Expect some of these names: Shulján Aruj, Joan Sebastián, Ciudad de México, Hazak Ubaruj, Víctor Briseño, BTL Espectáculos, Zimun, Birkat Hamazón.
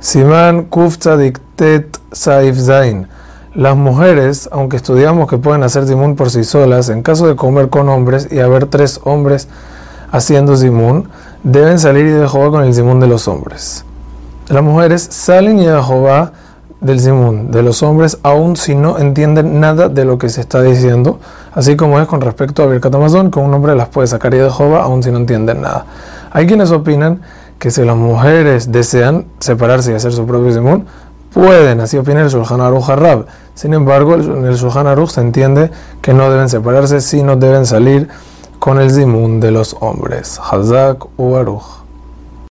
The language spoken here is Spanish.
Simán Kuf Tzadik Tet Saif Zain. Las mujeres, aunque estudiamos que pueden hacer zimun por sí solas, en caso de comer con hombres y haber 3 hombres haciendo zimun, deben salir y de Jehová con el zimun de los hombres. Las mujeres salen y de Jehová del zimun de los hombres, aun si no entienden nada de lo que se está diciendo, así como es con respecto a Birkat Hamazón, que un hombre las puede sacar y de Jehová aun si no entienden nada. Hay quienes opinan que si las mujeres desean separarse y hacer su propio zimun, pueden, así opina el Shulján Aruj Harrab. Sin embargo, en el Shulján Aruj se entiende que no deben separarse, sino deben salir con el zimun de los hombres. Hazak Ubaruj.